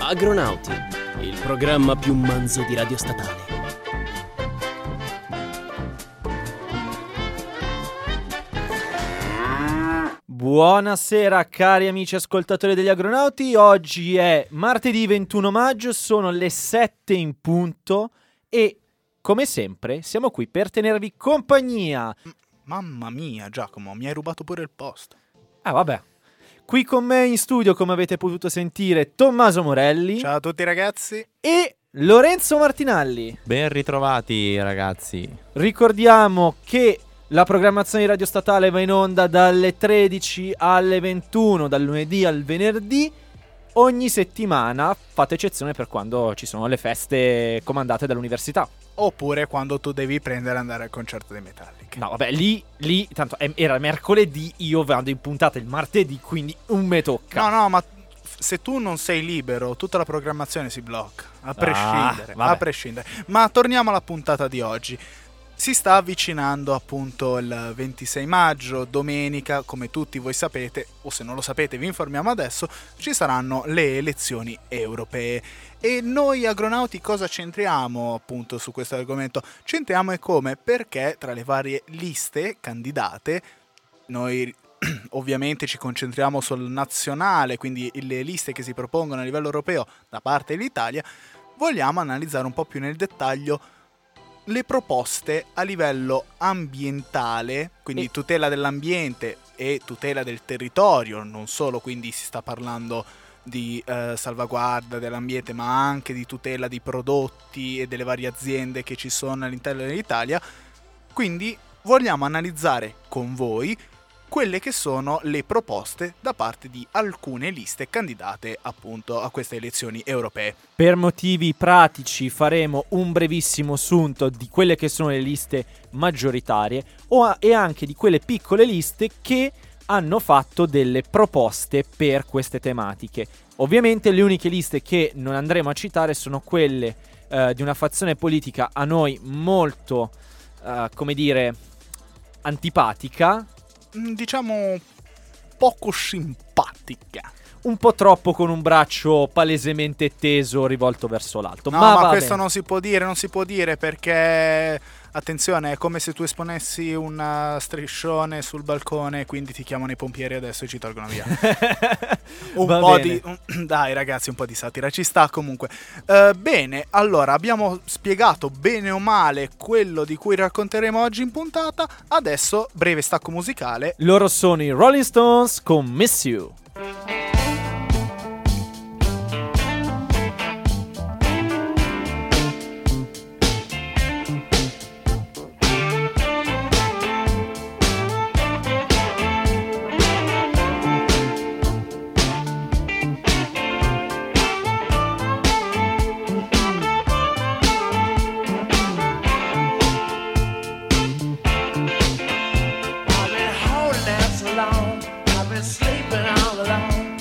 Agronauti, il programma più manzo di Radio Statale. Buonasera cari amici ascoltatori degli Agronauti, oggi è martedì 21 maggio, sono le 7 in punto e come sempre siamo qui per tenervi compagnia. Mamma mia Giacomo, mi hai rubato pure il posto. Ah vabbè. Qui con me in studio, come avete potuto sentire, Tommaso Morelli. Ciao a tutti ragazzi. E Lorenzo Martinelli. Ben ritrovati ragazzi. Ricordiamo che la programmazione di Radio Statale va in onda dalle 13 alle 21, dal lunedì al venerdì, ogni settimana, fatta eccezione per quando ci sono le feste comandate dall'università. Oppure quando tu devi prendere e andare al concerto dei Metallica. No, vabbè, lì tanto era mercoledì, io vado in puntata il martedì, quindi non me tocca. No, ma se tu non sei libero, tutta la programmazione si blocca, a prescindere. Ma torniamo alla puntata di oggi. Si sta avvicinando appunto il 26 maggio, domenica, come tutti voi sapete, o se non lo sapete vi informiamo adesso, ci saranno le elezioni europee. E noi agronauti cosa c'entriamo appunto su questo argomento? C'entriamo e come? Perché tra le varie liste candidate noi ovviamente ci concentriamo sul nazionale, quindi le liste che si propongono a livello europeo da parte dell'Italia, vogliamo analizzare un po' più nel dettaglio le proposte a livello ambientale, quindi tutela dell'ambiente e tutela del territorio, non solo, quindi si sta parlando di salvaguardia dell'ambiente, ma anche di tutela di prodotti e delle varie aziende che ci sono all'interno dell'Italia. Quindi vogliamo analizzare con voi quelle che sono le proposte da parte di alcune liste candidate appunto a queste elezioni europee. Per motivi pratici faremo un brevissimo assunto di quelle che sono le liste maggioritarie e anche di quelle piccole liste che hanno fatto delle proposte per queste tematiche. Ovviamente le uniche liste che non andremo a citare sono quelle di una fazione politica a noi molto, antipatica, diciamo poco simpatica, un po' troppo con un braccio palesemente teso rivolto verso l'alto. No, ma questo bene. non si può dire perché, attenzione, è come se tu esponessi un striscione sul balcone, quindi ti chiamano i pompieri adesso e ci tolgono via. Dai ragazzi, un po' di satira ci sta comunque. Bene, allora abbiamo spiegato bene o male quello di cui racconteremo oggi in puntata. Adesso breve stacco musicale. Loro sono i Rolling Stones con Miss You. Sleeping all alone.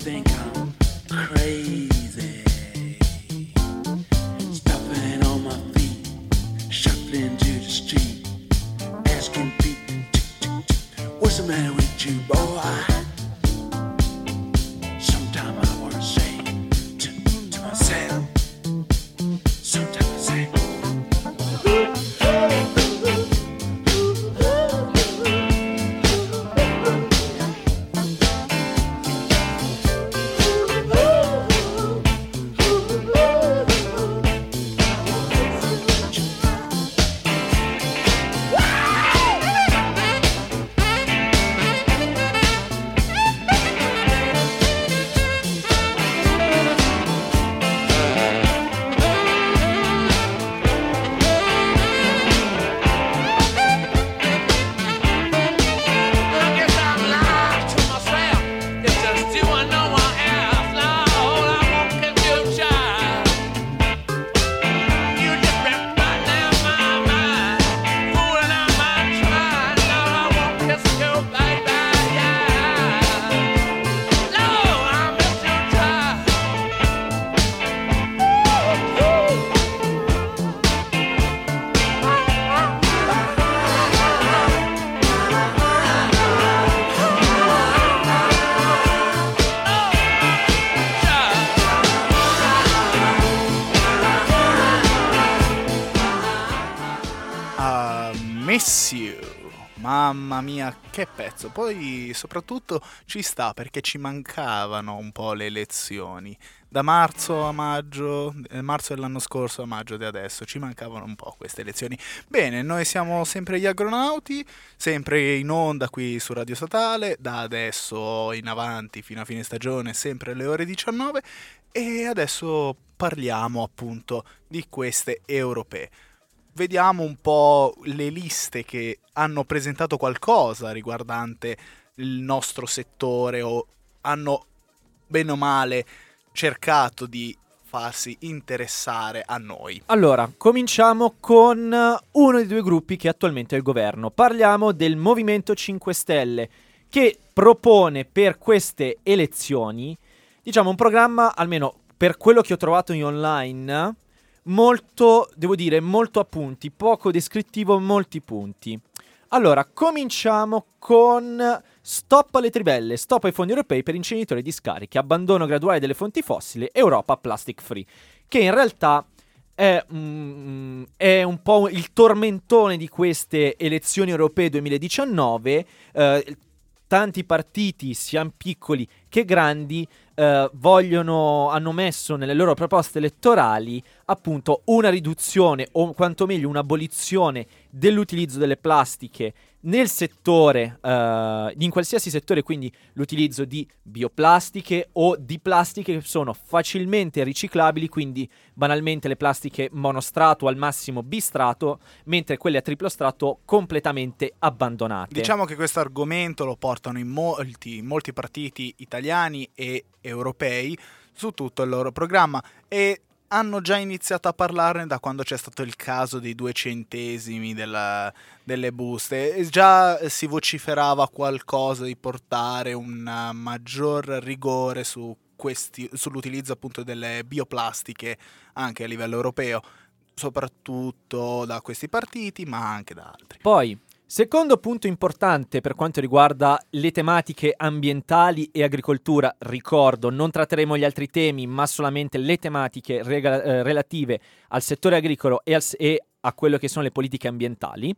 think I'm crazy. Stopping on my feet, shuffling to the street, asking people, what's the matter with you, boy? Mamma mia, che pezzo! Poi soprattutto ci sta perché ci mancavano un po' le elezioni. Da marzo a maggio, marzo dell'anno scorso a maggio di adesso, ci mancavano un po' queste elezioni. Bene, noi siamo sempre gli Agronauti, sempre in onda qui su Radio Statale, da adesso in avanti fino a fine stagione, sempre alle ore 19. E adesso parliamo appunto di queste europee. Vediamo un po' le liste che hanno presentato qualcosa riguardante il nostro settore o hanno bene o male cercato di farsi interessare a noi. Allora, cominciamo con uno dei due gruppi che attualmente è il governo. Parliamo del Movimento 5 Stelle che propone per queste elezioni, diciamo, un programma, almeno per quello che ho trovato in online, molto, devo dire, molto a punti, poco descrittivo, molti punti. Allora, cominciamo con stop alle trivelle, stop ai fondi europei per inceneritori e discariche, abbandono graduale delle fonti fossili, Europa plastic free, che in realtà è un po' il tormentone di queste elezioni europee 2019, tanti partiti, siano piccoli che grandi, hanno messo nelle loro proposte elettorali appunto una riduzione o quanto meglio un'abolizione dell'utilizzo delle plastiche nel settore, in qualsiasi settore, quindi l'utilizzo di bioplastiche o di plastiche che sono facilmente riciclabili, quindi banalmente le plastiche monostrato al massimo bistrato, mentre quelle a triplo strato completamente abbandonate. Diciamo che questo argomento lo portano in molti partiti italiani e europei su tutto il loro programma e hanno già iniziato a parlarne da quando c'è stato il caso dei 2 centesimi delle buste e già si vociferava qualcosa di portare un maggior rigore su sull'utilizzo appunto delle bioplastiche anche a livello europeo, soprattutto da questi partiti ma anche da altri. Poi secondo punto importante per quanto riguarda le tematiche ambientali e agricoltura, ricordo, non tratteremo gli altri temi, ma solamente le tematiche relative al settore agricolo e a quello che sono le politiche ambientali.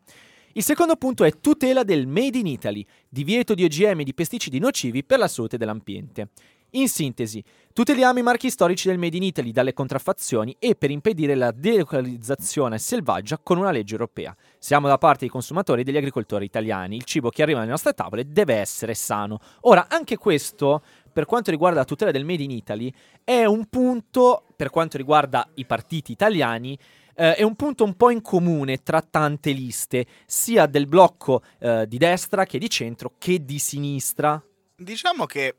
Il secondo punto è tutela del Made in Italy, divieto di OGM e di pesticidi nocivi per la salute dell'ambiente. In sintesi, tuteliamo i marchi storici del Made in Italy dalle contraffazioni e per impedire la delocalizzazione selvaggia con una legge europea. Siamo da parte dei consumatori e degli agricoltori italiani. Il cibo che arriva alle nostre tavole deve essere sano. Ora, anche questo, per quanto riguarda la tutela del Made in Italy, è un punto, per quanto riguarda i partiti italiani, è un punto un po' in comune tra tante liste, sia del blocco di destra che di centro che di sinistra. Diciamo che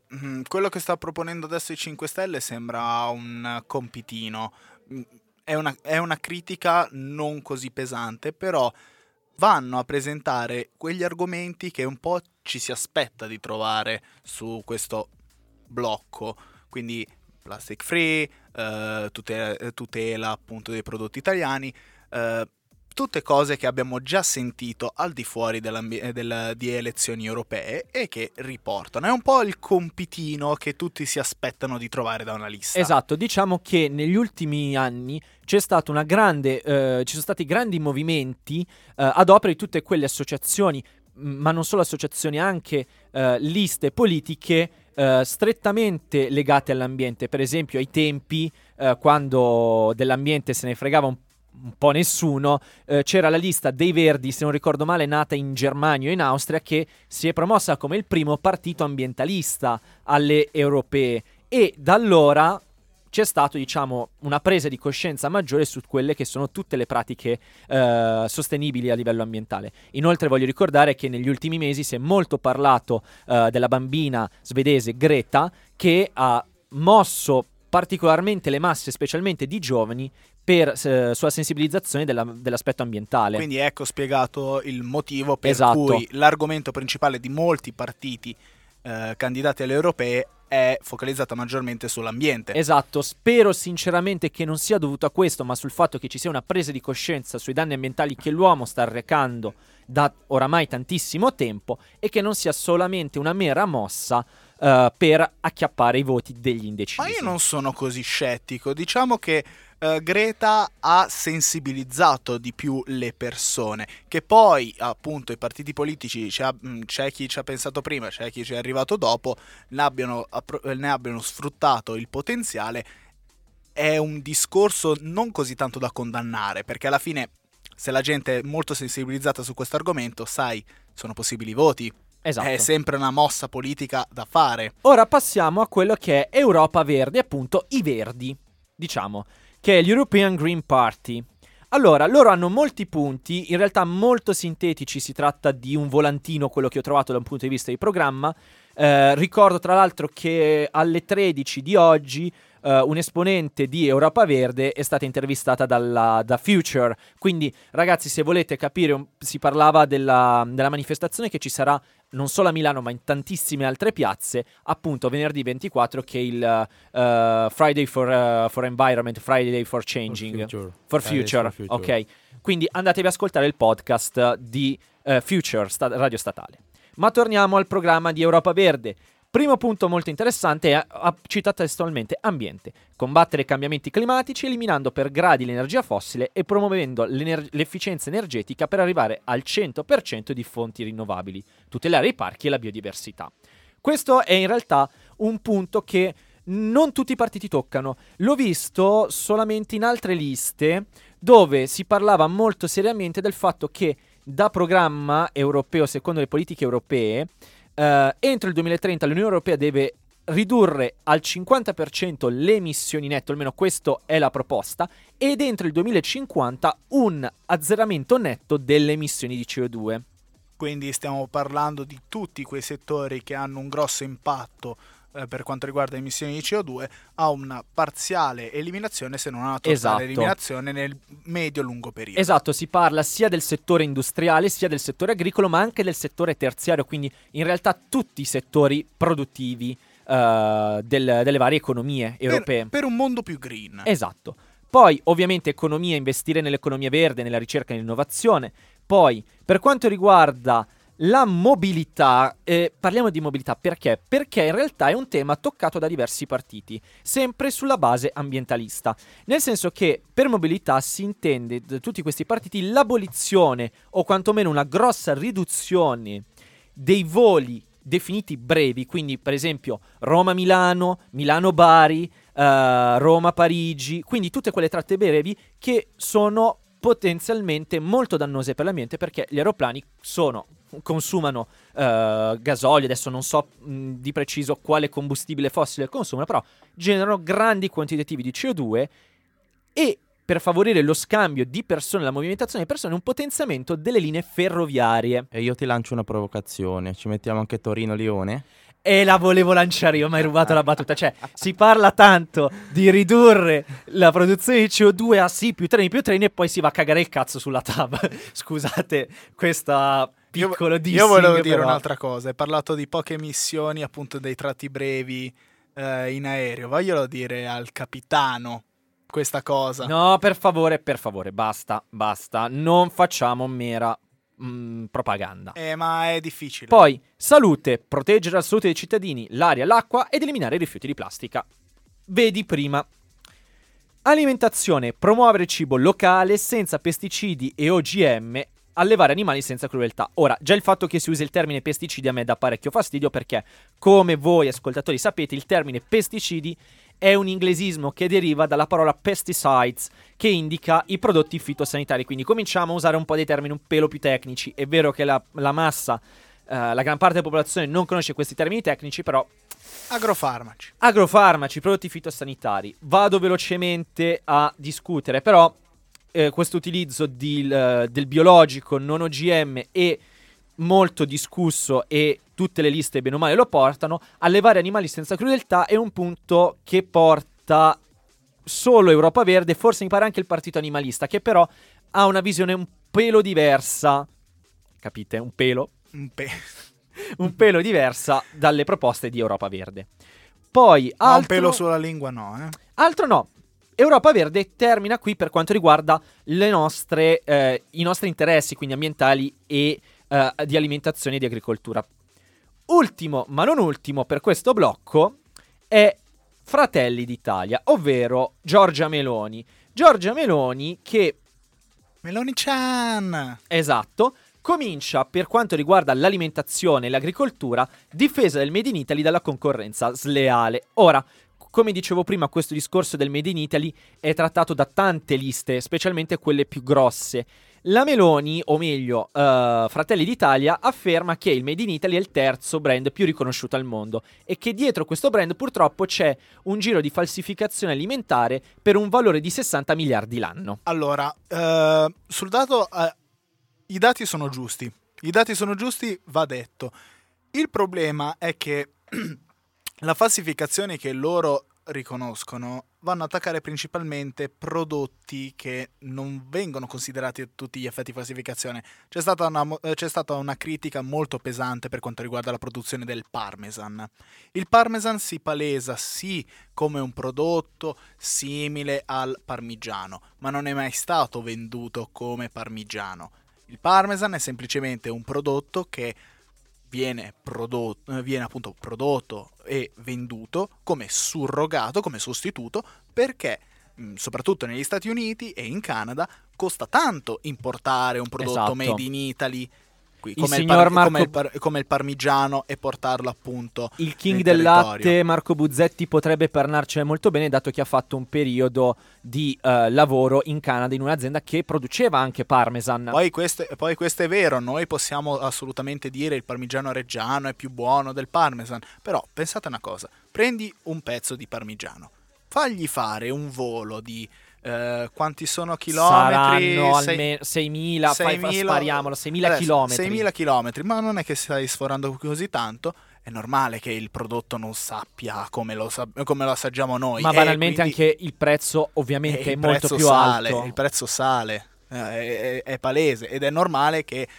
quello che sta proponendo adesso i 5 Stelle sembra un compitino, è una critica non così pesante, però vanno a presentare quegli argomenti che un po' ci si aspetta di trovare su questo blocco, quindi plastic free, tutela appunto dei prodotti italiani, tutte cose che abbiamo già sentito al di fuori di elezioni europee e che riportano. È un po' il compitino che tutti si aspettano di trovare da una lista. Esatto, diciamo che negli ultimi anni c'è stata una grande, ci sono stati grandi movimenti ad opera di tutte quelle associazioni, ma non solo associazioni, anche liste politiche strettamente legate all'ambiente. Per esempio ai tempi, quando dell'ambiente se ne fregava un po' nessuno, c'era la lista dei Verdi, se non ricordo male, nata in Germania e in Austria, che si è promossa come il primo partito ambientalista alle europee, e da allora c'è stato, diciamo, una presa di coscienza maggiore su quelle che sono tutte le pratiche sostenibili a livello ambientale. Inoltre voglio ricordare che negli ultimi mesi si è molto parlato della bambina svedese Greta, che ha mosso particolarmente le masse, specialmente di giovani, per sua sensibilizzazione dell'aspetto ambientale. Quindi ecco spiegato il motivo per cui l'argomento principale di molti partiti candidati alle europee è focalizzata maggiormente sull'ambiente. Esatto, spero sinceramente che non sia dovuto a questo, ma sul fatto che ci sia una presa di coscienza sui danni ambientali che l'uomo sta arrecando da oramai tantissimo tempo, e che non sia solamente una mera mossa per acchiappare i voti degli indecisi. Ma io non sono così scettico, diciamo che Greta ha sensibilizzato di più le persone, che poi appunto i partiti politici, c'è chi ci ha pensato prima, c'è chi ci è arrivato dopo, ne abbiano sfruttato il potenziale. È un discorso non così tanto da condannare, perché alla fine se la gente è molto sensibilizzata su questo argomento, sai, sono possibili voti. Esatto. È sempre una mossa politica da fare. Ora passiamo a quello che è Europa Verde, appunto i Verdi, diciamo, che è l'European Green Party. Allora, loro hanno molti punti, in realtà molto sintetici, si tratta di un volantino, quello che ho trovato da un punto di vista di programma. Ricordo tra l'altro che alle 13 di oggi un esponente di Europa Verde è stata intervistata da Future, quindi ragazzi, se volete capire, si parlava della manifestazione che ci sarà non solo a Milano ma in tantissime altre piazze, appunto venerdì 24, che è il Friday for Environment, Friday for Changing, for future. Ok, quindi andatevi a ascoltare il podcast di Future, Radio Statale. Ma torniamo al programma di Europa Verde. Primo punto molto interessante è, cita testualmente, ambiente. Combattere i cambiamenti climatici eliminando per gradi l'energia fossile e promuovendo l'efficienza energetica per arrivare al 100% di fonti rinnovabili. Tutelare i parchi e la biodiversità. Questo è in realtà un punto che non tutti i partiti toccano. L'ho visto solamente in altre liste dove si parlava molto seriamente del fatto che da programma europeo, secondo le politiche europee, entro il 2030 l'Unione Europea deve ridurre al 50% le emissioni netto, almeno questa è la proposta, ed entro il 2050 un azzeramento netto delle emissioni di CO2. Quindi stiamo parlando di tutti quei settori che hanno un grosso impatto per quanto riguarda le emissioni di CO2, a una parziale eliminazione, se non a una totale eliminazione nel medio-lungo periodo. Esatto, si parla sia del settore industriale, sia del settore agricolo, ma anche del settore terziario, quindi in realtà tutti i settori produttivi delle varie economie europee. Per un mondo più green. Esatto. Poi ovviamente economia, investire nell'economia verde, nella ricerca e nell'innovazione. Poi per quanto riguarda la mobilità, parliamo di mobilità perché? Perché in realtà è un tema toccato da diversi partiti, sempre sulla base ambientalista, nel senso che per mobilità si intende da tutti questi partiti l'abolizione o quantomeno una grossa riduzione dei voli definiti brevi, quindi per esempio Roma-Milano, Milano-Bari, Roma-Parigi, quindi tutte quelle tratte brevi che sono potenzialmente molto dannose per l'ambiente, perché gli aeroplani consumano gasolio, adesso non so di preciso quale combustibile fossile consumano, però generano grandi quantitativi di CO2, e per favorire lo scambio di persone, la movimentazione di persone, un potenziamento delle linee ferroviarie. E io ti lancio una provocazione, ci mettiamo anche Torino-Lione? E la volevo lanciare io, ma hai rubato la battuta. Cioè, si parla tanto di ridurre la produzione di CO2 a sì, più treni, e poi si va a cagare il cazzo sulla TAV. Scusate, questa piccolo dissing. Io volevo dire un'altra cosa. Hai parlato di poche emissioni, appunto dei tratti brevi, in aereo, voglio dire al capitano questa cosa. No, per favore, basta, basta. Non facciamo mera propaganda. Ma è difficile. Poi, salute, proteggere la salute dei cittadini, l'aria, l'acqua ed eliminare i rifiuti di plastica. Vedi prima. Alimentazione, promuovere cibo locale senza pesticidi e OGM, allevare animali senza crudeltà. Ora, già il fatto che si usi il termine pesticidi a me dà parecchio fastidio perché, come voi ascoltatori sapete, il termine pesticidi è un inglesismo che deriva dalla parola pesticides, che indica i prodotti fitosanitari. Quindi cominciamo a usare un po' dei termini un pelo più tecnici. È vero che la massa, la gran parte della popolazione non conosce questi termini tecnici, però... Agrofarmaci. Agrofarmaci, prodotti fitosanitari. Vado velocemente a discutere, però questo utilizzo del biologico non OGM è molto discusso e tutte le liste bene o male lo portano. Allevare animali senza crudeltà è un punto che porta solo Europa Verde, forse mi pare anche il partito animalista, che però ha una visione un pelo diversa, capite? Un pelo diversa dalle proposte di Europa Verde. Poi altro... Ma un pelo sulla lingua no, eh? Altro no. Europa Verde termina qui per quanto riguarda le nostre, i nostri interessi, quindi ambientali e di alimentazione e di agricoltura. Ultimo, ma non ultimo, per questo blocco è Fratelli d'Italia, ovvero Giorgia Meloni. Giorgia Meloni che... Meloni-chan! Esatto. Comincia, per quanto riguarda l'alimentazione e l'agricoltura, difesa del Made in Italy dalla concorrenza sleale. Ora, come dicevo prima, questo discorso del Made in Italy è trattato da tante liste, specialmente quelle più grosse. La Meloni, o meglio, Fratelli d'Italia, afferma che il Made in Italy è il terzo brand più riconosciuto al mondo e che dietro questo brand purtroppo c'è un giro di falsificazione alimentare per un valore di 60 miliardi l'anno. Allora, sul dato... I dati sono giusti, va detto. Il problema è che la falsificazione che loro riconoscono vanno ad attaccare principalmente prodotti che non vengono considerati a tutti gli effetti falsificazione. C'è stata una critica molto pesante per quanto riguarda la produzione del parmesan. Il parmesan si palesa sì come un prodotto simile al parmigiano, ma non è mai stato venduto come parmigiano. Il parmesan è semplicemente un prodotto che viene appunto prodotto e venduto come surrogato, come sostituto, perché soprattutto negli Stati Uniti e in Canada costa tanto importare un prodotto made in Italy come il parmigiano e portarlo appunto il king del latte. Marco Buzzetti potrebbe parlarcene molto bene, dato che ha fatto un periodo di lavoro in Canada in un'azienda che produceva anche parmesan. Poi questo è vero, noi possiamo assolutamente dire il parmigiano reggiano è più buono del parmesan, però pensate una cosa, prendi un pezzo di parmigiano, fagli fare un volo di... quanti sono chilometri? Saranno almeno 6.000 chilometri. 6.000 chilometri, ma non è che stai sforando così tanto. È normale che il prodotto non sappia come lo assaggiamo noi. Ma banalmente quindi, anche il prezzo ovviamente è molto più alto. Il prezzo sale, è palese ed è normale che...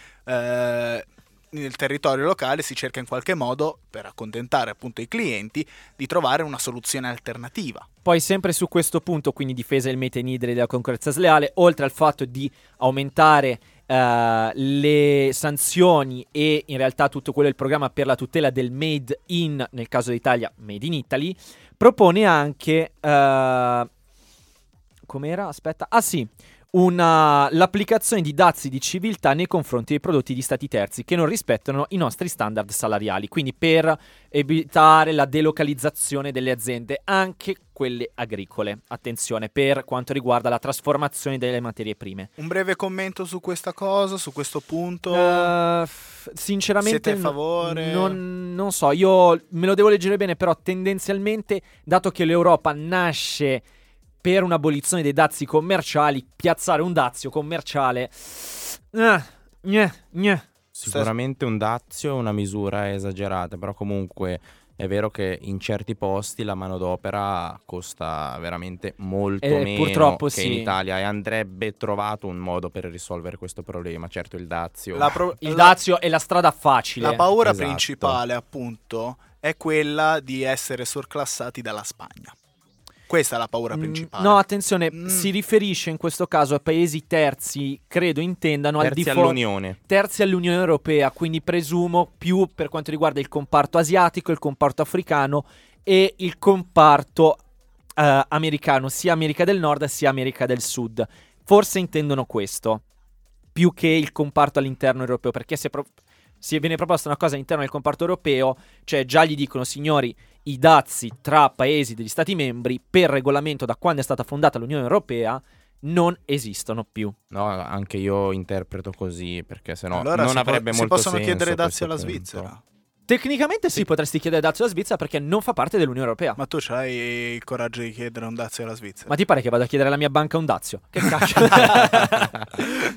nel territorio locale si cerca in qualche modo, per accontentare appunto i clienti, di trovare una soluzione alternativa. Poi sempre su questo punto, quindi difesa del Made in Italy della concorrenza sleale, oltre al fatto di aumentare le sanzioni e in realtà tutto quello è il programma per la tutela del Made in, nel caso d'Italia, Made in Italy, propone anche... com'era? Aspetta. Ah sì! L'applicazione di dazi di civiltà nei confronti dei prodotti di stati terzi che non rispettano i nostri standard salariali, quindi per evitare la delocalizzazione delle aziende, anche quelle agricole. Attenzione per quanto riguarda la trasformazione delle materie prime. Un breve commento su questa cosa, su questo punto. Sinceramente siete a favore? Non so, io me lo devo leggere bene, però tendenzialmente, dato che l'Europa nasce per un'abolizione dei dazi commerciali, piazzare un dazio commerciale... Sicuramente un dazio è una misura esagerata, però comunque È vero che in certi posti la manodopera costa veramente molto meno che in Italia, e andrebbe trovato un modo per risolvere questo problema. Certo, il dazio, il dazio è la strada facile. La paura principale, appunto, è quella di essere sorclassati dalla Spagna. Questa è la paura principale. No, attenzione, si riferisce in questo caso a paesi terzi, credo intendano all'Unione. Terzi all'Unione Europea, quindi presumo più per quanto riguarda il comparto asiatico, il comparto africano e il comparto americano, sia America del Nord sia America del Sud. Forse intendono questo, più che il comparto all'interno europeo, perché se viene proposta una cosa all'interno del comparto europeo, cioè già gli dicono, signori, i dazi tra paesi degli stati membri per regolamento da quando è stata fondata l'Unione Europea non esistono più. No, anche io interpreto così, perché sennò allora non avrebbe molto senso. Si possono chiedere dazi alla Svizzera? Tecnicamente sì, potresti chiedere dazi alla Svizzera perché non fa parte dell'Unione Europea. Ma tu c'hai il coraggio di chiedere un dazio alla Svizzera? Ma ti pare che vado a chiedere alla mia banca un dazio? Che cacchio.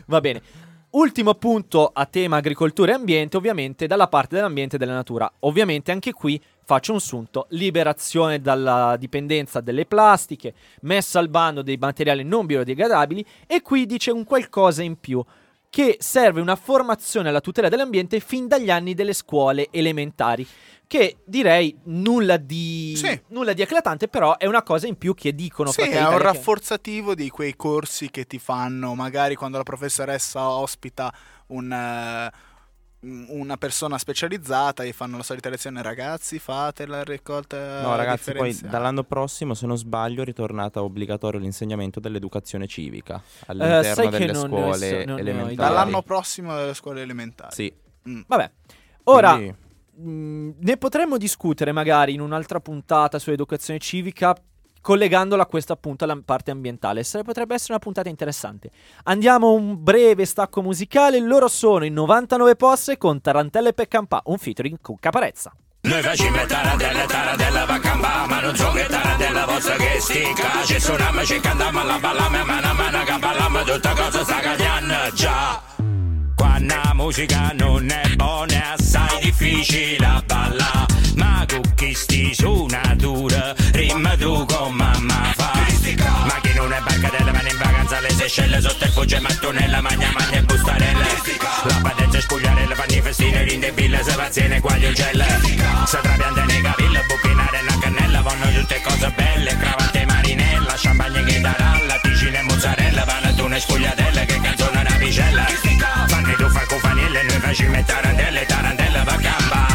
Va bene. Ultimo punto a tema agricoltura e ambiente, ovviamente dalla parte dell'ambiente e della natura. Ovviamente anche qui faccio un sunto: liberazione dalla dipendenza delle plastiche, messa al bando dei materiali non biodegradabili, e qui dice un qualcosa in più, che serve una formazione alla tutela dell'ambiente fin dagli anni delle scuole elementari, che direi nulla di eclatante, però è una cosa in più che dicono. Sì, è un rafforzativo di quei corsi che ti fanno magari quando la professoressa ospita una persona specializzata e fanno la solita lezione: ragazzi, fate la raccolta. No, ragazzi, poi dall'anno prossimo, se non sbaglio, è ritornata obbligatorio l'insegnamento dell'educazione civica all'interno delle scuole elementari. Dall'anno prossimo delle scuole elementari. Sì. Vabbè. Ora ne potremmo discutere magari in un'altra puntata sull'educazione civica, collegandola a questa, appunto, alla parte ambientale. Potrebbe essere una puntata interessante. Andiamo a un breve stacco musicale. Loro sono in 99 Posse con Tarantelle per Campà, un featuring con Caparezza. Noi facciamo tarantelle per Campà, ma non so che tarantella vostra che stica. Ci suoniamo, ci cantiamo, la balliamo, mano che balliamo, tutta cosa sta cagliando già. Quando la musica non è buona, assai difficile a ballare, ma con chi sti su natura rimma tu con mamma fa. Ma chi non è barcatella ma in vacanza alle Seychelles, sotto il fugge mattonella, magna e bustarella. La patenza scugliarella, fanno i festini, rindebilla, se paziene, guaglioncella. Se trapianta nei capilli, buchinare la cannella, vanno tutte cose belle, cravatte marinella, champagne che taralla, ticine e mozzarella, panettone e scugliatelle, che canzone rapicella. Fanno tu fa cofanille, noi facciamo tarantelle, tarantella va Campà.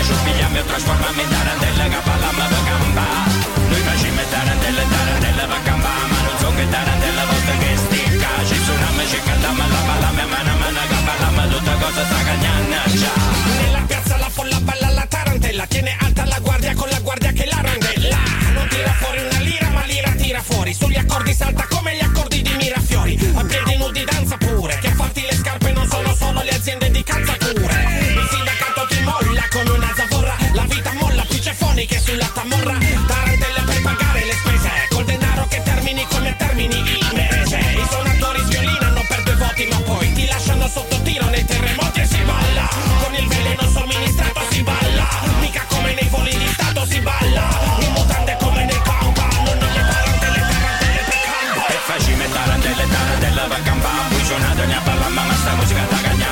Ci spigliamo e trasformiamo in tarantella che balliamo per Campà. Noi facciamo tarantella per Campà, ma non so che tarantella vostra che sticca. Ci suoniamo, ci cantiamo, la balliamo e mano che balliamo, tutta cosa sta cagnando già. Nella piazza la folla balla la tarantella, tiene alta la guardia con la guardia che la randella. Non tira fuori una lira, ma lira tira fuori, sugli accordi salta come gli accordi di Mirafiori. A piedi nudi danza pure, che a farti le scarpe non sono le aziende di calzature. Il sindacato ti molla con una zavorra, la vita molla più cefoni che sulla tamorra. Tarantella per pagare le spese, col denaro che termini come termini inerese. I suonatori sviolinano per 2 voti, ma poi ti lasciano sotto tiro nei terremoti e si balla. Con il veleno somministrato si balla, mica come nei voli di Stato si balla. In mutande come nel campo, non le tarantelle per Campà. E facime tarantella per Campà, qui suonato ne abballa, ma sta musica da cagnà.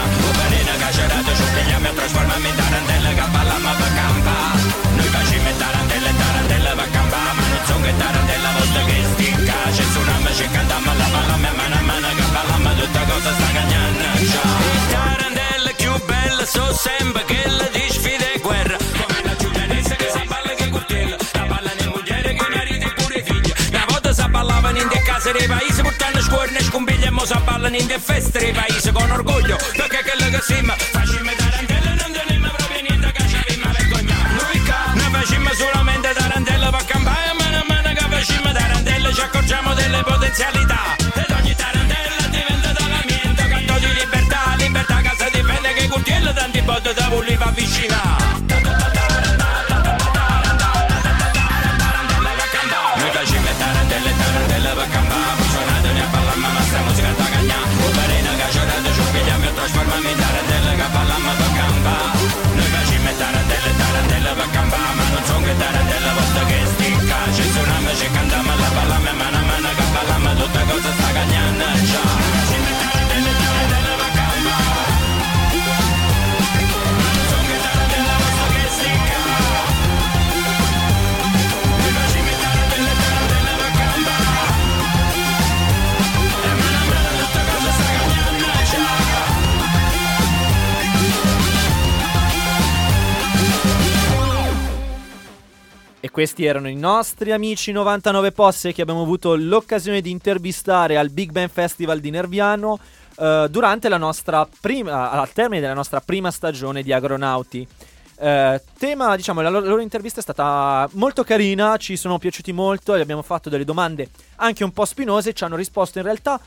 Ci spigliamo e trasformiamo in tarantella che balliamo per Campà. Noi facciamo tarantella per Campà, ma non so che tarantella vostra che sticca. Ci suoniamo, ci cantiamo, la balliamo e mano che balliamo, tutta cosa sta cagnando già. Le tarantelle più belle sono sempre quelle di sfida e guerra, come la giulianese che si balla che coltello, la ballano in mogliere che ne ride pure figlia. Una volta si ballavano in dei case dei paesi, portando scuorne e scombiglie, e mo si ballano in dei feste dei paesi con orgoglio, perché quello che sembra. Facciamo tarantella, non teniamo proprio niente che ci abbiamo vergognato. Noi facciamo solamente tarantella per Campà, e mano che facciamo tarantella ci accorgiamo delle potenzialità. Ed ogni tarantella diventa talamiento, canto di libertà, libertà che si difende, che coltello tanti botte da voler avvicinare. Noi facciamo tarantella per Campà, E questi erano i nostri amici 99 Posse che abbiamo avuto l'occasione di intervistare al Big Bang Festival di Nerviano durante al termine della nostra prima stagione di Agronauti. Tema, diciamo, la loro intervista è stata molto carina, ci sono piaciuti molto, gli abbiamo fatto delle domande anche un po' spinose, ci hanno risposto in realtà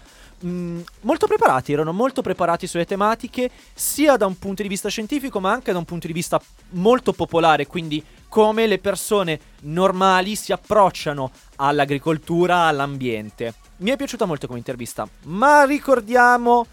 molto preparati, erano molto preparati sulle tematiche, sia da un punto di vista scientifico ma anche da un punto di vista molto popolare, quindi come le persone normali si approcciano all'agricoltura, all'ambiente. Mi è piaciuta molto come intervista, ma ricordiamo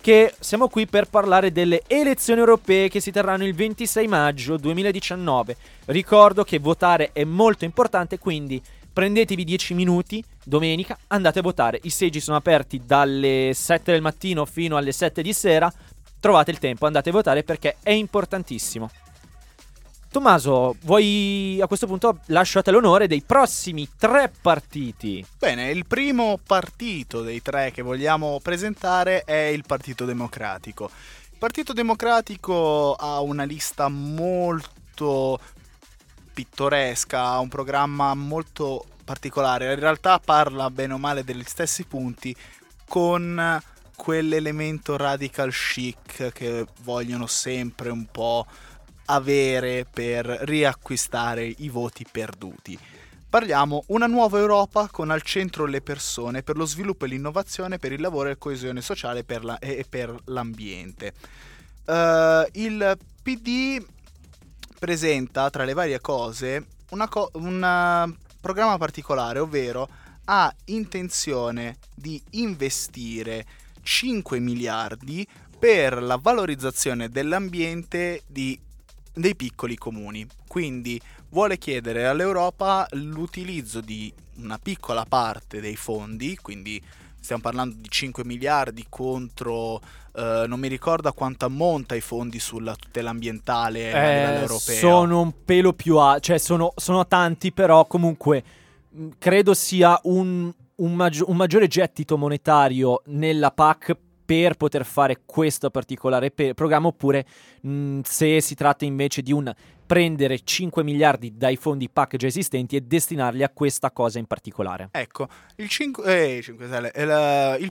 che siamo qui per parlare delle elezioni europee che si terranno il 26 maggio 2019. Ricordo che votare è molto importante, quindi prendetevi 10 minuti, domenica, andate a votare. I seggi sono aperti dalle 7 del mattino fino alle 7 di sera. Trovate il tempo, andate a votare perché è importantissimo. Tommaso, vuoi a questo punto lasciate l'onore dei prossimi tre partiti? Bene, il primo partito dei tre che vogliamo presentare è il Partito Democratico. Il Partito Democratico ha una lista molto pittoresca, ha un programma molto particolare. In realtà parla bene o male degli stessi punti con quell'elemento radical chic che vogliono sempre un po' avere per riacquistare i voti perduti. Parliamo una nuova Europa con al centro le persone, per lo sviluppo e l'innovazione, per il lavoro e la coesione sociale e per l'ambiente. Il PD presenta tra le varie cose un programma particolare, ovvero ha intenzione di investire 5 miliardi per la valorizzazione dell'ambiente dei piccoli comuni. Quindi vuole chiedere all'Europa l'utilizzo di una piccola parte dei fondi, quindi stiamo parlando di 5 miliardi contro, non mi ricordo quanto ammonta i fondi sulla tutela ambientale a livello europeo. Sono un pelo più sono tanti, però comunque credo sia un maggiore gettito monetario nella PAC per poter fare questo particolare programma, oppure se si tratta invece di prendere 5 miliardi dai fondi PAC già esistenti e destinarli a questa cosa in particolare. Ecco, il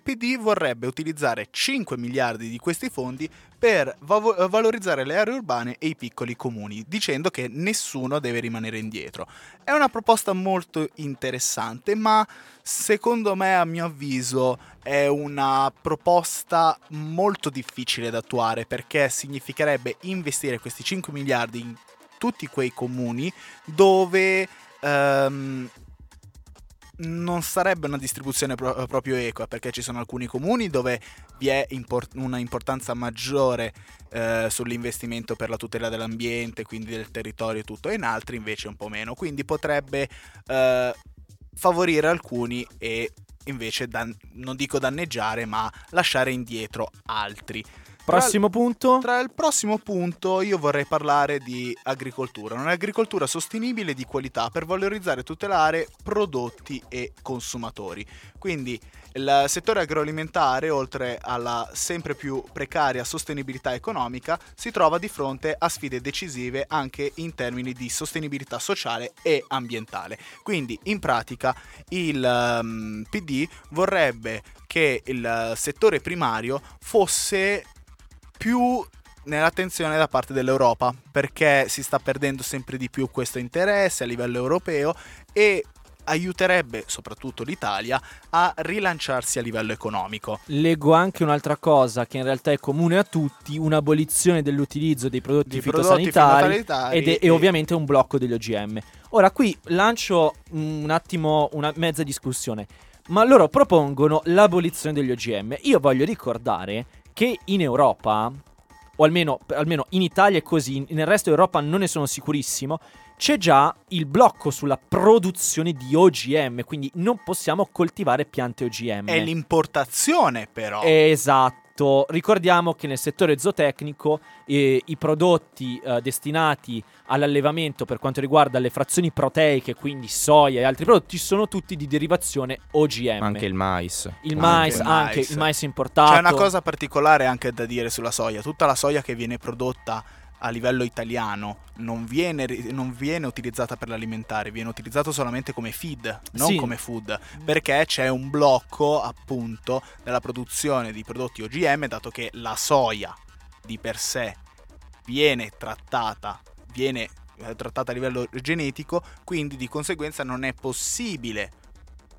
PD vorrebbe utilizzare 5 miliardi di questi fondi per valorizzare le aree urbane e i piccoli comuni, dicendo che nessuno deve rimanere indietro. È una proposta molto interessante, ma secondo me, a mio avviso, è una proposta molto difficile da attuare, perché significherebbe investire questi 5 miliardi in tutti quei comuni dove non sarebbe una distribuzione proprio equa, perché ci sono alcuni comuni dove vi è una importanza maggiore sull'investimento per la tutela dell'ambiente, quindi del territorio e tutto, e in altri invece un po' meno, quindi potrebbe favorire alcuni e invece non dico danneggiare, ma lasciare indietro altri. Prossimo punto? Tra il prossimo punto io vorrei parlare di agricoltura, un'agricoltura sostenibile e di qualità per valorizzare e tutelare prodotti e consumatori. Quindi il settore agroalimentare, oltre alla sempre più precaria sostenibilità economica, si trova di fronte a sfide decisive anche in termini di sostenibilità sociale e ambientale. Quindi in pratica il PD vorrebbe che il settore primario fosse più nell'attenzione da parte dell'Europa, perché si sta perdendo sempre di più questo interesse a livello europeo e aiuterebbe soprattutto l'Italia a rilanciarsi a livello economico. Leggo anche un'altra cosa che in realtà è comune a tutti, un'abolizione dell'utilizzo dei prodotti fitosanitari e ovviamente un blocco degli OGM. Ora qui lancio un attimo una mezza discussione, ma loro propongono l'abolizione degli OGM. Io voglio ricordare che in Europa, o almeno in Italia è così, nel resto d'Europa non ne sono sicurissimo, c'è già il blocco sulla produzione di OGM, quindi non possiamo coltivare piante OGM. È l'importazione però. Esatto, ricordiamo che nel settore zootecnico i prodotti destinati all'allevamento per quanto riguarda le frazioni proteiche, quindi soia e altri prodotti, sono tutti di derivazione OGM. Anche il mais. Il mais importato. C'è una cosa particolare anche da dire sulla soia, tutta la soia che viene prodotta a livello italiano non viene utilizzata per l'alimentare, viene utilizzato solamente come feed, non come food, perché c'è un blocco appunto della produzione di prodotti OGM, dato che la soia di per sé viene trattata a livello genetico, quindi di conseguenza non è possibile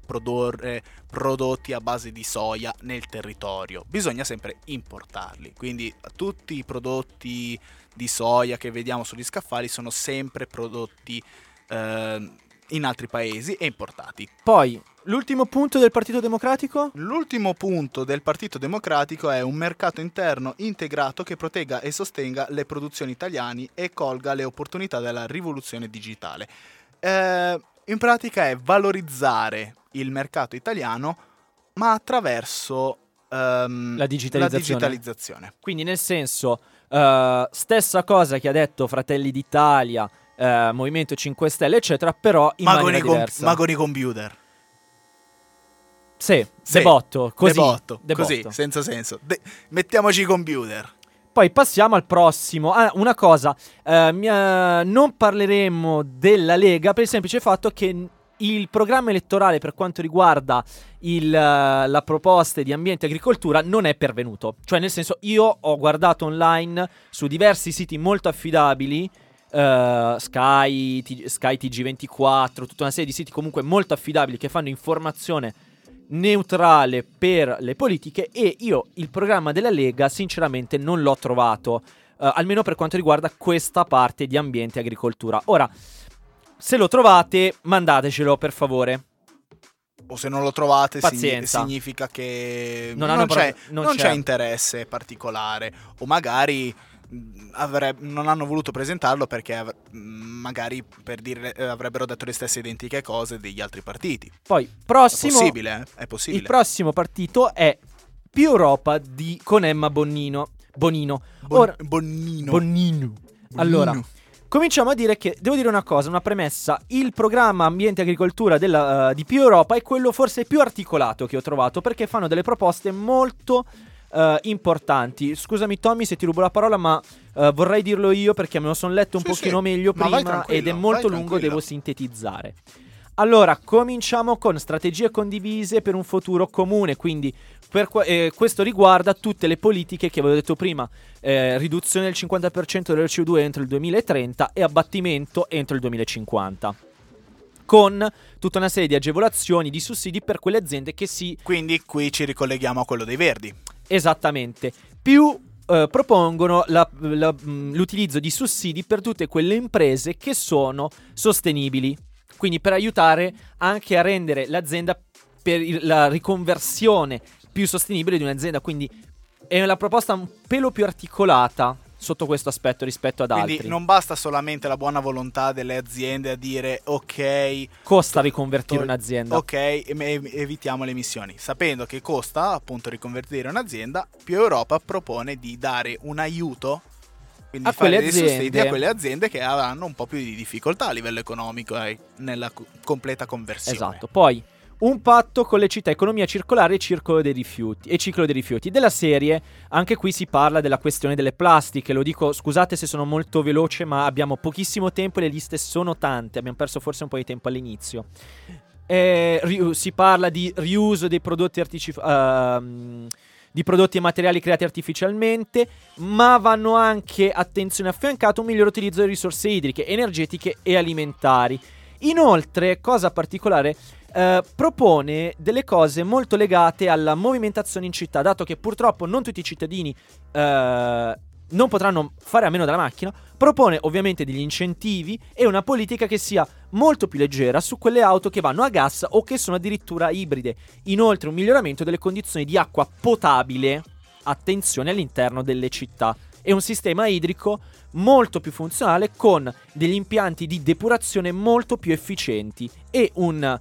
produrre prodotti a base di soia nel territorio, bisogna sempre importarli, quindi tutti i prodotti di soia che vediamo sugli scaffali sono sempre prodotti in altri paesi e importati. Poi l'ultimo punto del Partito Democratico? L'ultimo punto del Partito Democratico è un mercato interno integrato che protegga e sostenga le produzioni italiane e colga le opportunità della rivoluzione digitale. In pratica è valorizzare il mercato italiano, ma attraverso la digitalizzazione. Quindi nel senso, stessa cosa che ha detto Fratelli d'Italia, Movimento 5 Stelle, eccetera, però in maniera diversa. Mago di computer. Sì, debotto, senza senso. Mettiamoci i computer. Poi passiamo al prossimo. Una cosa, non parleremo della Lega per il semplice fatto che il programma elettorale per quanto riguarda la proposta di ambiente e agricoltura non è pervenuto. Cioè nel senso, io ho guardato online su diversi siti molto affidabili, Sky TG24, tutta una serie di siti comunque molto affidabili che fanno informazione neutrale per le politiche, e io il programma della Lega sinceramente non l'ho trovato, almeno per quanto riguarda questa parte di ambiente e agricoltura. Ora, se lo trovate, mandatecelo per favore. O se non lo trovate, significa che non c'è interesse particolare, o magari non hanno voluto presentarlo perché magari, per dire, avrebbero detto le stesse identiche cose degli altri partiti. Poi è possibile. Il prossimo partito è Più Europa con Emma Bonino. Allora cominciamo a dire che devo dire una cosa, una premessa: il programma ambiente e agricoltura di Più Europa è quello forse più articolato che ho trovato, perché fanno delle proposte molto importanti. Scusami Tommy se ti rubo la parola, ma vorrei dirlo io perché me lo sono letto un pochino meglio prima ed è molto lungo, devo sintetizzare. Allora, cominciamo con strategie condivise per un futuro comune, quindi questo riguarda tutte le politiche che avevo detto prima, riduzione del 50% del CO2 entro il 2030 e abbattimento entro il 2050. Con tutta una serie di agevolazioni, di sussidi per quelle aziende che Quindi qui ci ricolleghiamo a quello dei Verdi. Esattamente. Più propongono l'utilizzo di sussidi per tutte quelle imprese che sono sostenibili, quindi per aiutare anche a rendere l'azienda, per la riconversione più sostenibile di un'azienda. Quindi è una proposta un pelo più articolata sotto questo aspetto rispetto ad altri. Quindi non basta solamente la buona volontà delle aziende a dire ok, costa riconvertire un'azienda, ok, evitiamo le emissioni. Sapendo che costa appunto riconvertire un'azienda, Più Europa propone di dare un aiuto, quindi fare dei sussidi a quelle aziende che avranno un po' più di difficoltà a livello economico nella completa conversione. Esatto. Poi un patto con le città, economia circolare e ciclo dei rifiuti. Della serie, anche qui si parla della questione delle plastiche. Lo dico, scusate se sono molto veloce, ma abbiamo pochissimo tempo e le liste sono tante. Abbiamo perso forse un po' di tempo all'inizio. Si parla di riuso dei prodotti di prodotti e materiali creati artificialmente, ma vanno anche, attenzione, affiancato un miglior utilizzo di risorse idriche, energetiche e alimentari. Inoltre, cosa particolare, propone delle cose molto legate alla movimentazione in città, dato che purtroppo non tutti i cittadini non potranno fare a meno della macchina. Propone ovviamente degli incentivi e una politica che sia molto più leggera su quelle auto che vanno a gas o che sono addirittura ibride. Inoltre un miglioramento delle condizioni di acqua potabile, attenzione, all'interno delle città, e un sistema idrico molto più funzionale con degli impianti di depurazione molto più efficienti e un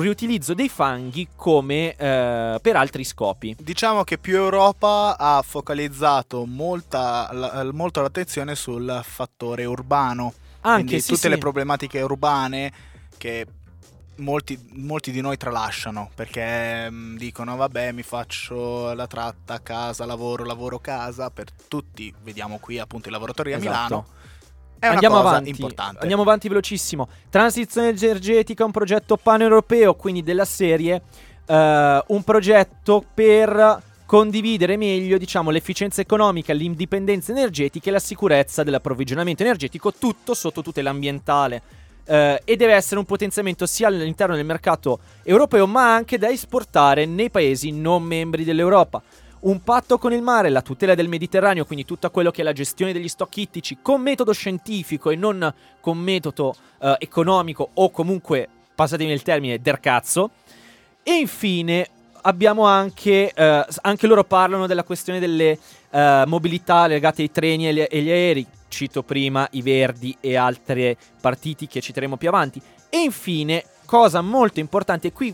riutilizzo dei fanghi come per altri scopi. Diciamo che Più Europa ha focalizzato molto l'attenzione sul fattore urbano, anche quindi tutte le problematiche urbane che molti di noi tralasciano, perché dicono vabbè, mi faccio la tratta, casa, lavoro, casa, per tutti, vediamo qui appunto i lavoratori a Milano. È andiamo una cosa avanti, importante. Andiamo avanti velocissimo. Transizione energetica, un progetto paneuropeo, quindi della serie un progetto per condividere meglio, diciamo, l'efficienza economica, l'indipendenza energetica e la sicurezza dell'approvvigionamento energetico, tutto sotto tutela ambientale, e deve essere un potenziamento sia all'interno del mercato europeo ma anche da esportare nei paesi non membri dell'Europa. Un patto con il mare, la tutela del Mediterraneo, quindi tutto quello che è la gestione degli stock ittici con metodo scientifico e non con metodo economico o comunque, passatemi il termine, del cazzo. E infine abbiamo anche loro parlano della questione delle mobilità legate ai treni e agli aerei. Cito prima i Verdi e altri partiti che citeremo più avanti. E infine, cosa molto importante, qui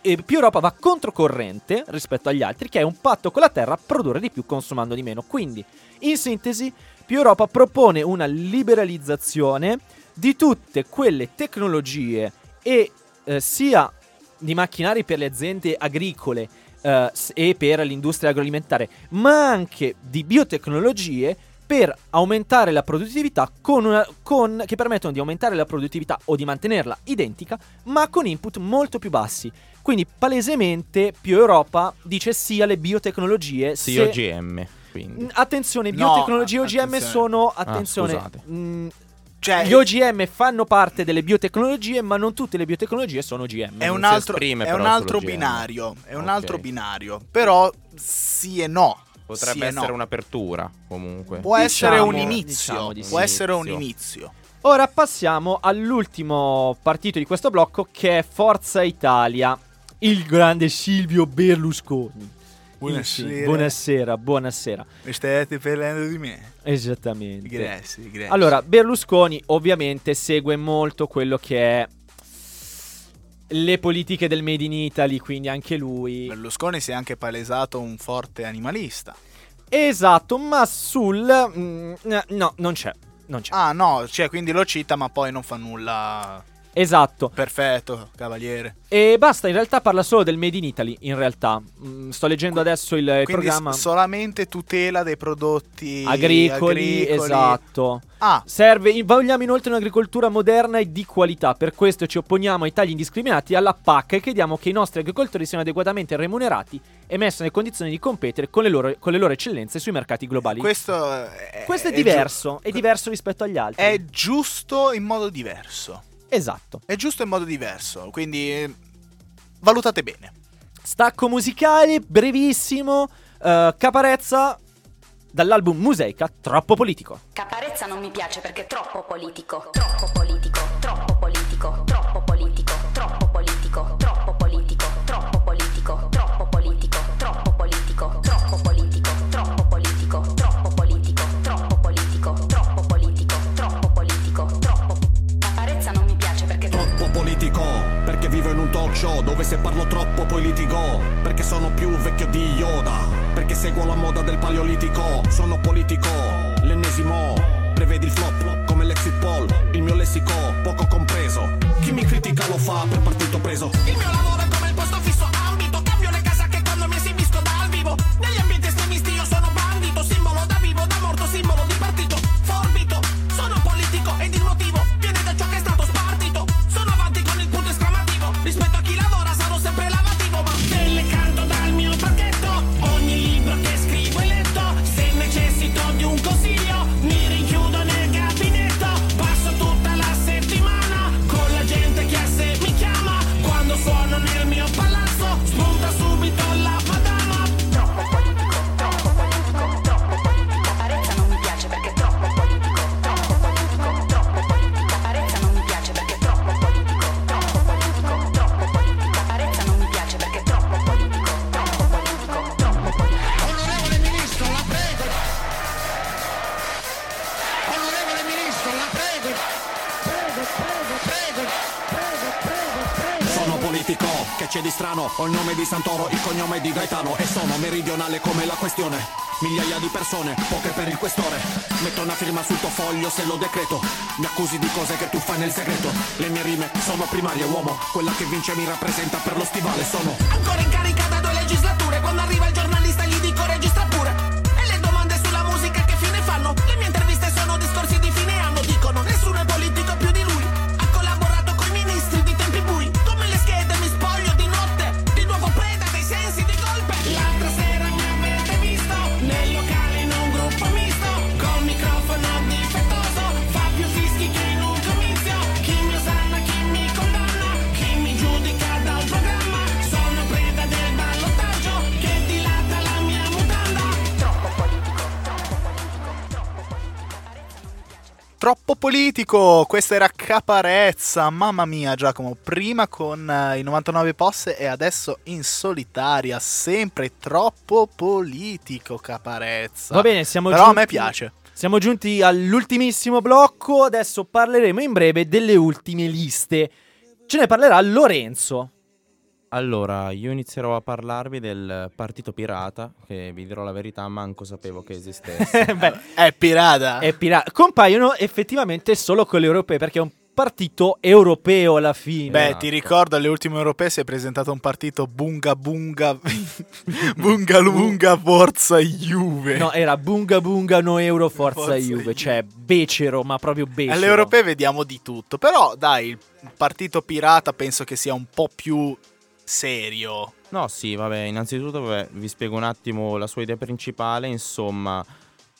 Più Europa va controcorrente rispetto agli altri, che è un patto con la terra, produrre di più consumando di meno. Quindi, in sintesi, Più Europa propone una liberalizzazione di tutte quelle tecnologie e sia di macchinari per le aziende agricole e per l'industria agroalimentare, ma anche di biotecnologie per aumentare la produttività che permettono di aumentare la produttività o di mantenerla identica, ma con input molto più bassi. Quindi palesemente Più Europa dice sì alle biotecnologie, sì se... OGM, quindi. Attenzione, biotecnologie e OGM sono... Attenzione, cioè, gli OGM fanno parte delle biotecnologie, ma non tutte le biotecnologie sono OGM. È un altro binario. Però sì e no. Potrebbe essere un'apertura, comunque. Può essere un inizio. Ora passiamo all'ultimo partito di questo blocco, che è Forza Italia. Il grande Silvio Berlusconi. Buonasera. Mi state parlando di me? Esattamente. Grazie. Allora, Berlusconi ovviamente segue molto quello che è le politiche del Made in Italy, quindi anche lui. Berlusconi si è anche palesato un forte animalista. Esatto, ma no, non c'è. Ah no, cioè, quindi lo cita ma poi non fa nulla. Esatto. Perfetto, cavaliere. E basta, in realtà parla solo del Made in Italy, in realtà. Sto leggendo adesso il programma. Solamente tutela dei prodotti agricoli. Esatto. Vogliamo inoltre un'agricoltura moderna e di qualità. Per questo ci opponiamo ai tagli indiscriminati alla PAC e chiediamo che i nostri agricoltori siano adeguatamente remunerati e messi nelle condizioni di competere con le loro eccellenze sui mercati globali. Questo è diverso rispetto agli altri. È giusto in modo diverso. Esatto. È giusto in modo diverso, quindi valutate bene. Stacco musicale, brevissimo. Caparezza dall'album Museica, Troppo politico. Caparezza non mi piace perché è troppo politico. Troppo politico, troppo politico, troppo politico, troppo politico, troppo politico, troppo politico, troppo politico, troppo politico, troppo politico, troppo politico, troppo politico, troppo politico, troppo politico, troppo politico, troppo. Caparezza non mi troppo politico, perché vivo in un talk show dove se parlo troppo poi litigo, perché sono più vecchio di Yoda, perché seguo la moda del paleolitico, sono politico, l'ennesimo, prevedi il flop, come l'exit poll, il mio lessico, poco compreso, chi mi critica lo fa per partito preso, il mio lavoro è come il posto fisso ambito, cambio le case anche quando mi esibisco dal vivo, negli ambienti estremisti io sono bandito, simbolo da vivo, da morto, simbolo di partito, forbito, sono politico ed il motivo viene da ciò che è stato spartito. Sono avanti con il punto esclamativo, rispetto a chi lavora sarò sempre lavativo, ma te le canto dal mio pacchetto, ogni libro che scrivo è letto, se necessito di un consiglio mi rinchiudo nel gabinetto, passo tutta la settimana con la gente che a sé mi chiama, quando suono nel mio palazzo spunta subito la madama. Troppo politico, troppo politico, troppo politico, Caparezza non mi piace perché è troppo politico, troppo politico, troppo politico, Caparezza non mi piace perché è troppo politico, troppo politico, troppo politico, Caparezza non mi piace perché è troppo politico, troppo politico, troppo politico. Onorevole ministro, la prego. Onorevole ministro, la prego. Prego. Sono politico, che c'è di strano? Ho il nome di Santoro, il cognome di Gaetano e sono meridionale come la questione. migliaia di persone, poche per il questore. Metto una firma sul tuo foglio se lo decreto. Mi accusi di cose che tu fai nel segreto. Le mie rime sono primarie, uomo. Quella che vince mi rappresenta, per lo stivale sono ancora incaricata da 2 legislature. Quando arriva il giornalista gli dico registra pure. E le domande sulla musica che fine fanno? Le mie interviste sono discorsi di fine anno. Dicono nessuno è politico più di lui. Ha collaborato coi ministri di tempi bui. Come le schede mi spoglio di notte, di nuovo preda dei sensi di colpe. L'altra sera mi avete visto nel locale in un gruppo misto, col microfono difettoso. Fa più fischi che in un comizio. Chi mi osanna, chi mi condanna, chi mi giudica dal programma. Sono preda del ballottaggio che dilata la mia mutanda. Troppo politico, questa era Caparezza, mamma mia Giacomo, prima con i 99 Posse e adesso in solitaria, sempre troppo politico Caparezza. Va bene, siamo però giunti, a me piace. Siamo giunti all'ultimissimo blocco, adesso parleremo in breve delle ultime liste. Ce ne parlerà Lorenzo. Allora, io inizierò a parlarvi del Partito Pirata, che vi dirò la verità, manco sapevo che esistesse. Beh, è pirata! È pirata. Compaiono effettivamente solo con le europee, perché è un partito europeo alla fine. Beh, ti ricordo alle ultime europee si è presentato un partito Bunga Bunga Bunga Bunga Forza Juve. No, era Bunga Bunga No Euro Forza Juve, cioè becero, ma proprio becero. Alle europee vediamo di tutto, però dai, il Partito Pirata penso che sia un po' più serio. No, sì, vabbè, innanzitutto vi spiego un attimo la sua idea principale, insomma,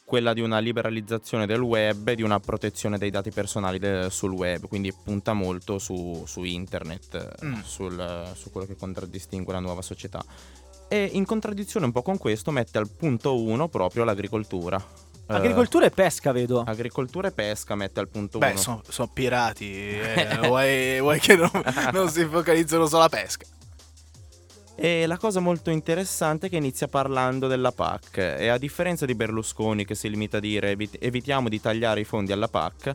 quella di una liberalizzazione del web e di una protezione dei dati personali sul web, quindi punta molto su internet, su quello che contraddistingue la nuova società. E in contraddizione un po' con questo mette al punto 1 proprio l'agricoltura. Agricoltura e pesca, vedo. Agricoltura e pesca mette al punto 1. Beh, sono pirati, vuoi che non si focalizzano sulla pesca? E la cosa molto interessante è che inizia parlando della PAC e, a differenza di Berlusconi che si limita a dire evitiamo di tagliare i fondi alla PAC,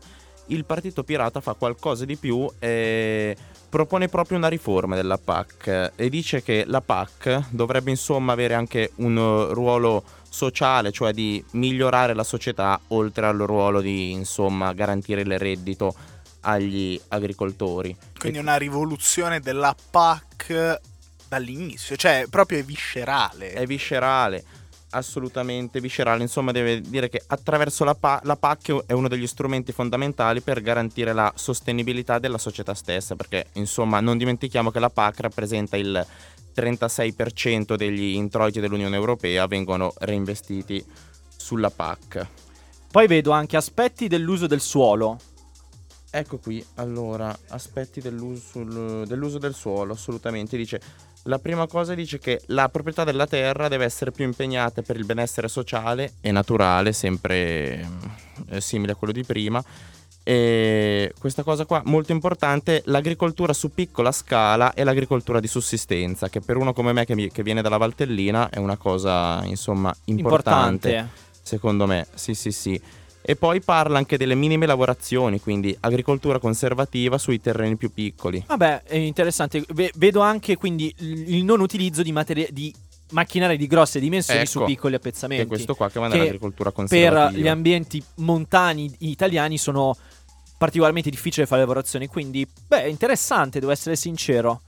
il Partito Pirata fa qualcosa di più e propone proprio una riforma della PAC e dice che la PAC dovrebbe insomma avere anche un ruolo sociale, cioè di migliorare la società oltre al ruolo di insomma garantire il reddito agli agricoltori. Quindi una rivoluzione della PAC dall'inizio, cioè proprio è viscerale, assolutamente viscerale, insomma deve dire che attraverso la PAC è uno degli strumenti fondamentali per garantire la sostenibilità della società stessa, perché insomma non dimentichiamo che la PAC rappresenta il 36% degli introiti dell'Unione Europea, vengono reinvestiti sulla PAC. Poi vedo anche aspetti dell'uso del suolo. Ecco qui, allora, aspetti dell'uso del suolo, assolutamente, dice. La prima cosa dice che la proprietà della terra deve essere più impegnata per il benessere sociale e naturale, sempre simile a quello di prima. E questa cosa qua, molto importante, l'agricoltura su piccola scala e l'agricoltura di sussistenza, che per uno come me che viene dalla Valtellina è una cosa, insomma, importante. Secondo me, sì. E poi parla anche delle minime lavorazioni, quindi agricoltura conservativa sui terreni più piccoli. Vabbè, è interessante. Vedo anche quindi il non utilizzo di macchinari di grosse dimensioni, ecco, su piccoli appezzamenti. Che è questo qua che va nell'agricoltura conservativa. Per gli ambienti montani italiani sono particolarmente difficili fare lavorazioni, quindi beh, interessante, devo essere sincero.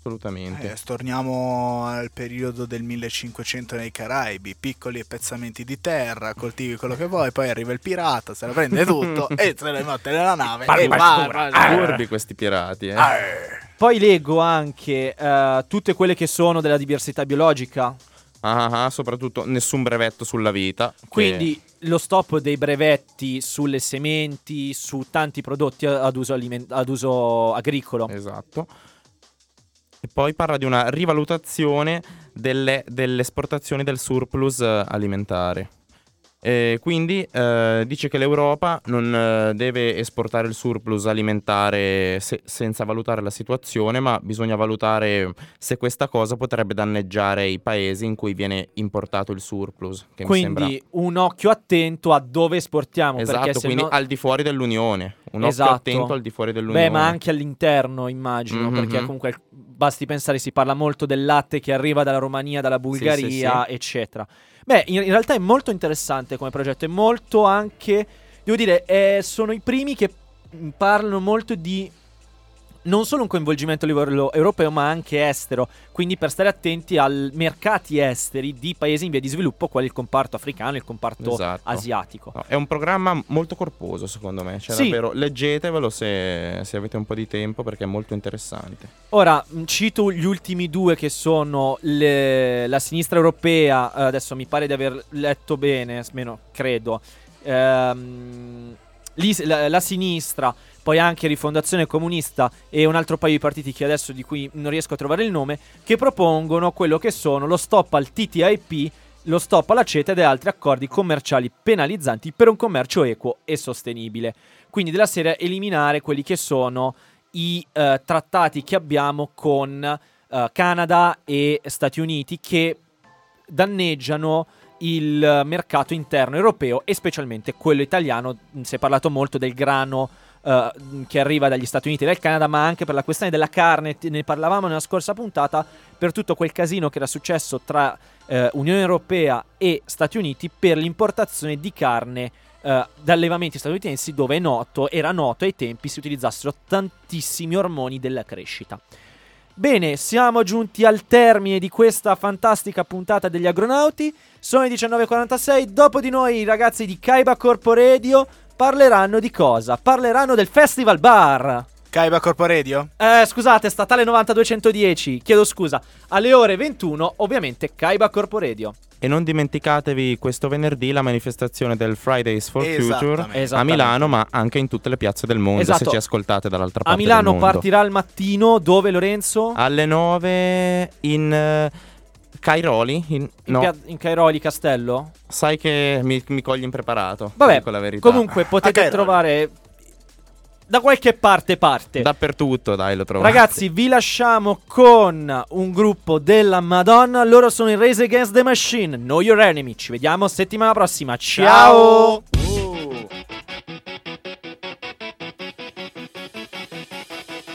Assolutamente. Torniamo al periodo del 1500 nei Caraibi, piccoli appezzamenti di terra, coltivi quello che vuoi, poi arriva il pirata, se la prende tutto e se la mette nella nave e va. Furbi questi pirati. Poi leggo anche tutte quelle che sono della diversità biologica. Soprattutto nessun brevetto sulla vita. Quindi lo stop dei brevetti sulle sementi, su tanti prodotti ad uso agricolo. Esatto. E poi parla di una rivalutazione delle esportazioni del surplus alimentare. E quindi dice che l'Europa non deve esportare il surplus alimentare senza valutare la situazione, ma bisogna valutare se questa cosa potrebbe danneggiare i paesi in cui viene importato il surplus. Che quindi mi sembra un occhio attento a dove esportiamo. Esatto, perché quindi al di fuori dell'Unione. Un occhio attento al di fuori dell'Unione. Beh, ma anche all'interno, immagino, perché comunque basti pensare, si parla molto del latte che arriva dalla Romania, dalla Bulgaria, sì. eccetera. Beh, in realtà è molto interessante come progetto, è molto anche, devo dire, sono i primi che parlano molto di non solo un coinvolgimento a livello europeo ma anche estero, quindi per stare attenti ai mercati esteri di paesi in via di sviluppo, quali il comparto africano e il comparto asiatico. No, è un programma molto corposo secondo me, cioè davvero leggetevelo se avete un po' di tempo, perché è molto interessante. Ora cito gli ultimi due che sono la Sinistra Europea, adesso mi pare di aver letto bene, almeno credo, la sinistra, poi anche Rifondazione Comunista e un altro paio di partiti che adesso di cui non riesco a trovare il nome, che propongono quello che sono lo stop al TTIP, lo stop alla CETA ed altri accordi commerciali penalizzanti per un commercio equo e sostenibile. Quindi della serie eliminare quelli che sono i trattati che abbiamo con Canada e Stati Uniti, che danneggiano il mercato interno europeo e specialmente quello italiano. Si è parlato molto del grano che arriva dagli Stati Uniti e dal Canada, ma anche per la questione della carne, ne parlavamo nella scorsa puntata, per tutto quel casino che era successo tra Unione Europea e Stati Uniti per l'importazione di carne da allevamenti statunitensi, dove era noto ai tempi si utilizzassero tantissimi ormoni della crescita. Bene, siamo giunti al termine di questa fantastica puntata degli Agronauti. Sono le 19.46, dopo di noi i ragazzi di Kaiba Corpo Radio parleranno di cosa? Parleranno del Festival Bar! Kaiba Corpo Radio? Scusate, Statale 9210, chiedo scusa. Alle ore 21, ovviamente, Kaiba Corpo Radio. E non dimenticatevi questo venerdì la manifestazione del Fridays for Future a Milano, ma anche in tutte le piazze del mondo, esatto. Se ci ascoltate dall'altra parte del mondo. A Milano partirà al mattino, dove Lorenzo? Alle 9 in... Cairoli? In Cairoli Castello? Sai che mi cogli impreparato. Vabbè, la verità. Comunque potete trovare da qualche parte. Dappertutto, dai, lo trovate. Ragazzi, vi lasciamo con un gruppo della Madonna. Loro sono i Race Against the Machine, Know Your Enemy. Ci vediamo settimana prossima. Ciao!